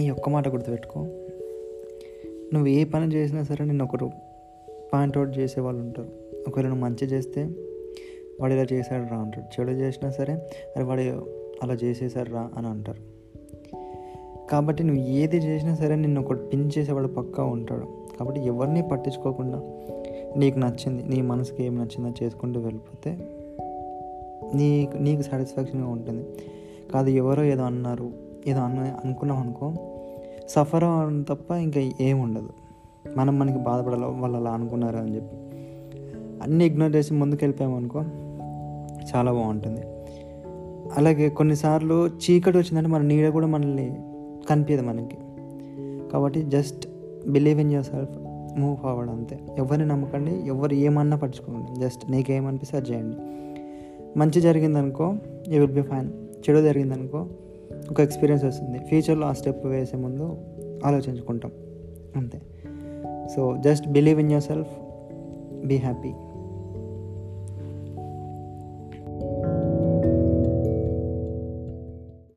ఈ ఒక్క మాట గుర్తుపెట్టుకో, నువ్వు ఏ పని చేసినా సరే నేను ఒకరు పాయింట్అవుట్ చేసేవాళ్ళు ఉంటారు. ఒకవేళ నువ్వు మంచి చేస్తే వాడు ఇలా చేశాడు రా అంటాడు, చెడు చేసినా సరే అరే వాడు అలా చేసేశారు రా అని అంటారు. కాబట్టి నువ్వు ఏది చేసినా సరే నిన్ను ఒకటి పిన్ చేసేవాడు పక్కా ఉంటాడు. కాబట్టి ఎవరిని పట్టించుకోకుండా నీకు నచ్చింది, నీ మనసుకి ఏం నచ్చిందో చేసుకుంటూ వెళ్ళిపోతే నీకు సాటిస్ఫాక్షన్గా ఉంటుంది. కాదు ఎవరో ఏదో అన్నారు, ఏదో అనుకున్నాం అనుకో, సఫర్ అవడం తప్ప ఇంకా ఏముండదు. మనకి బాధపడాలి, వాళ్ళు అలా అనుకున్నారు అని చెప్పి అన్నీ ఇగ్నోర్ చేసి ముందుకు వెళ్ళిపోయామనుకో చాలా బాగుంటుంది. అలాగే కొన్నిసార్లు చీకటి వచ్చిందంటే మన నీడ కూడా మనల్ని కనిపించదు మనకి. కాబట్టి just believe in yourself, move forward, అంతే. ఎవరిని నమ్మకండి, ఎవరు ఏమన్నా పట్టించుకోండి, జస్ట్ నీకేమనిపిస్తే అది చేయండి. మంచి జరిగిందనుకో యూ విల్ బీ ఫైన్, చెడు జరిగిందనుకో ఒక ఎక్స్పీరియన్స్ వస్తుంది, ఫ్యూచర్లో ఆ స్టెప్ వేసే ముందు ఆలోచించుకుంటాం, అంతే. So just believe in yourself, be happy.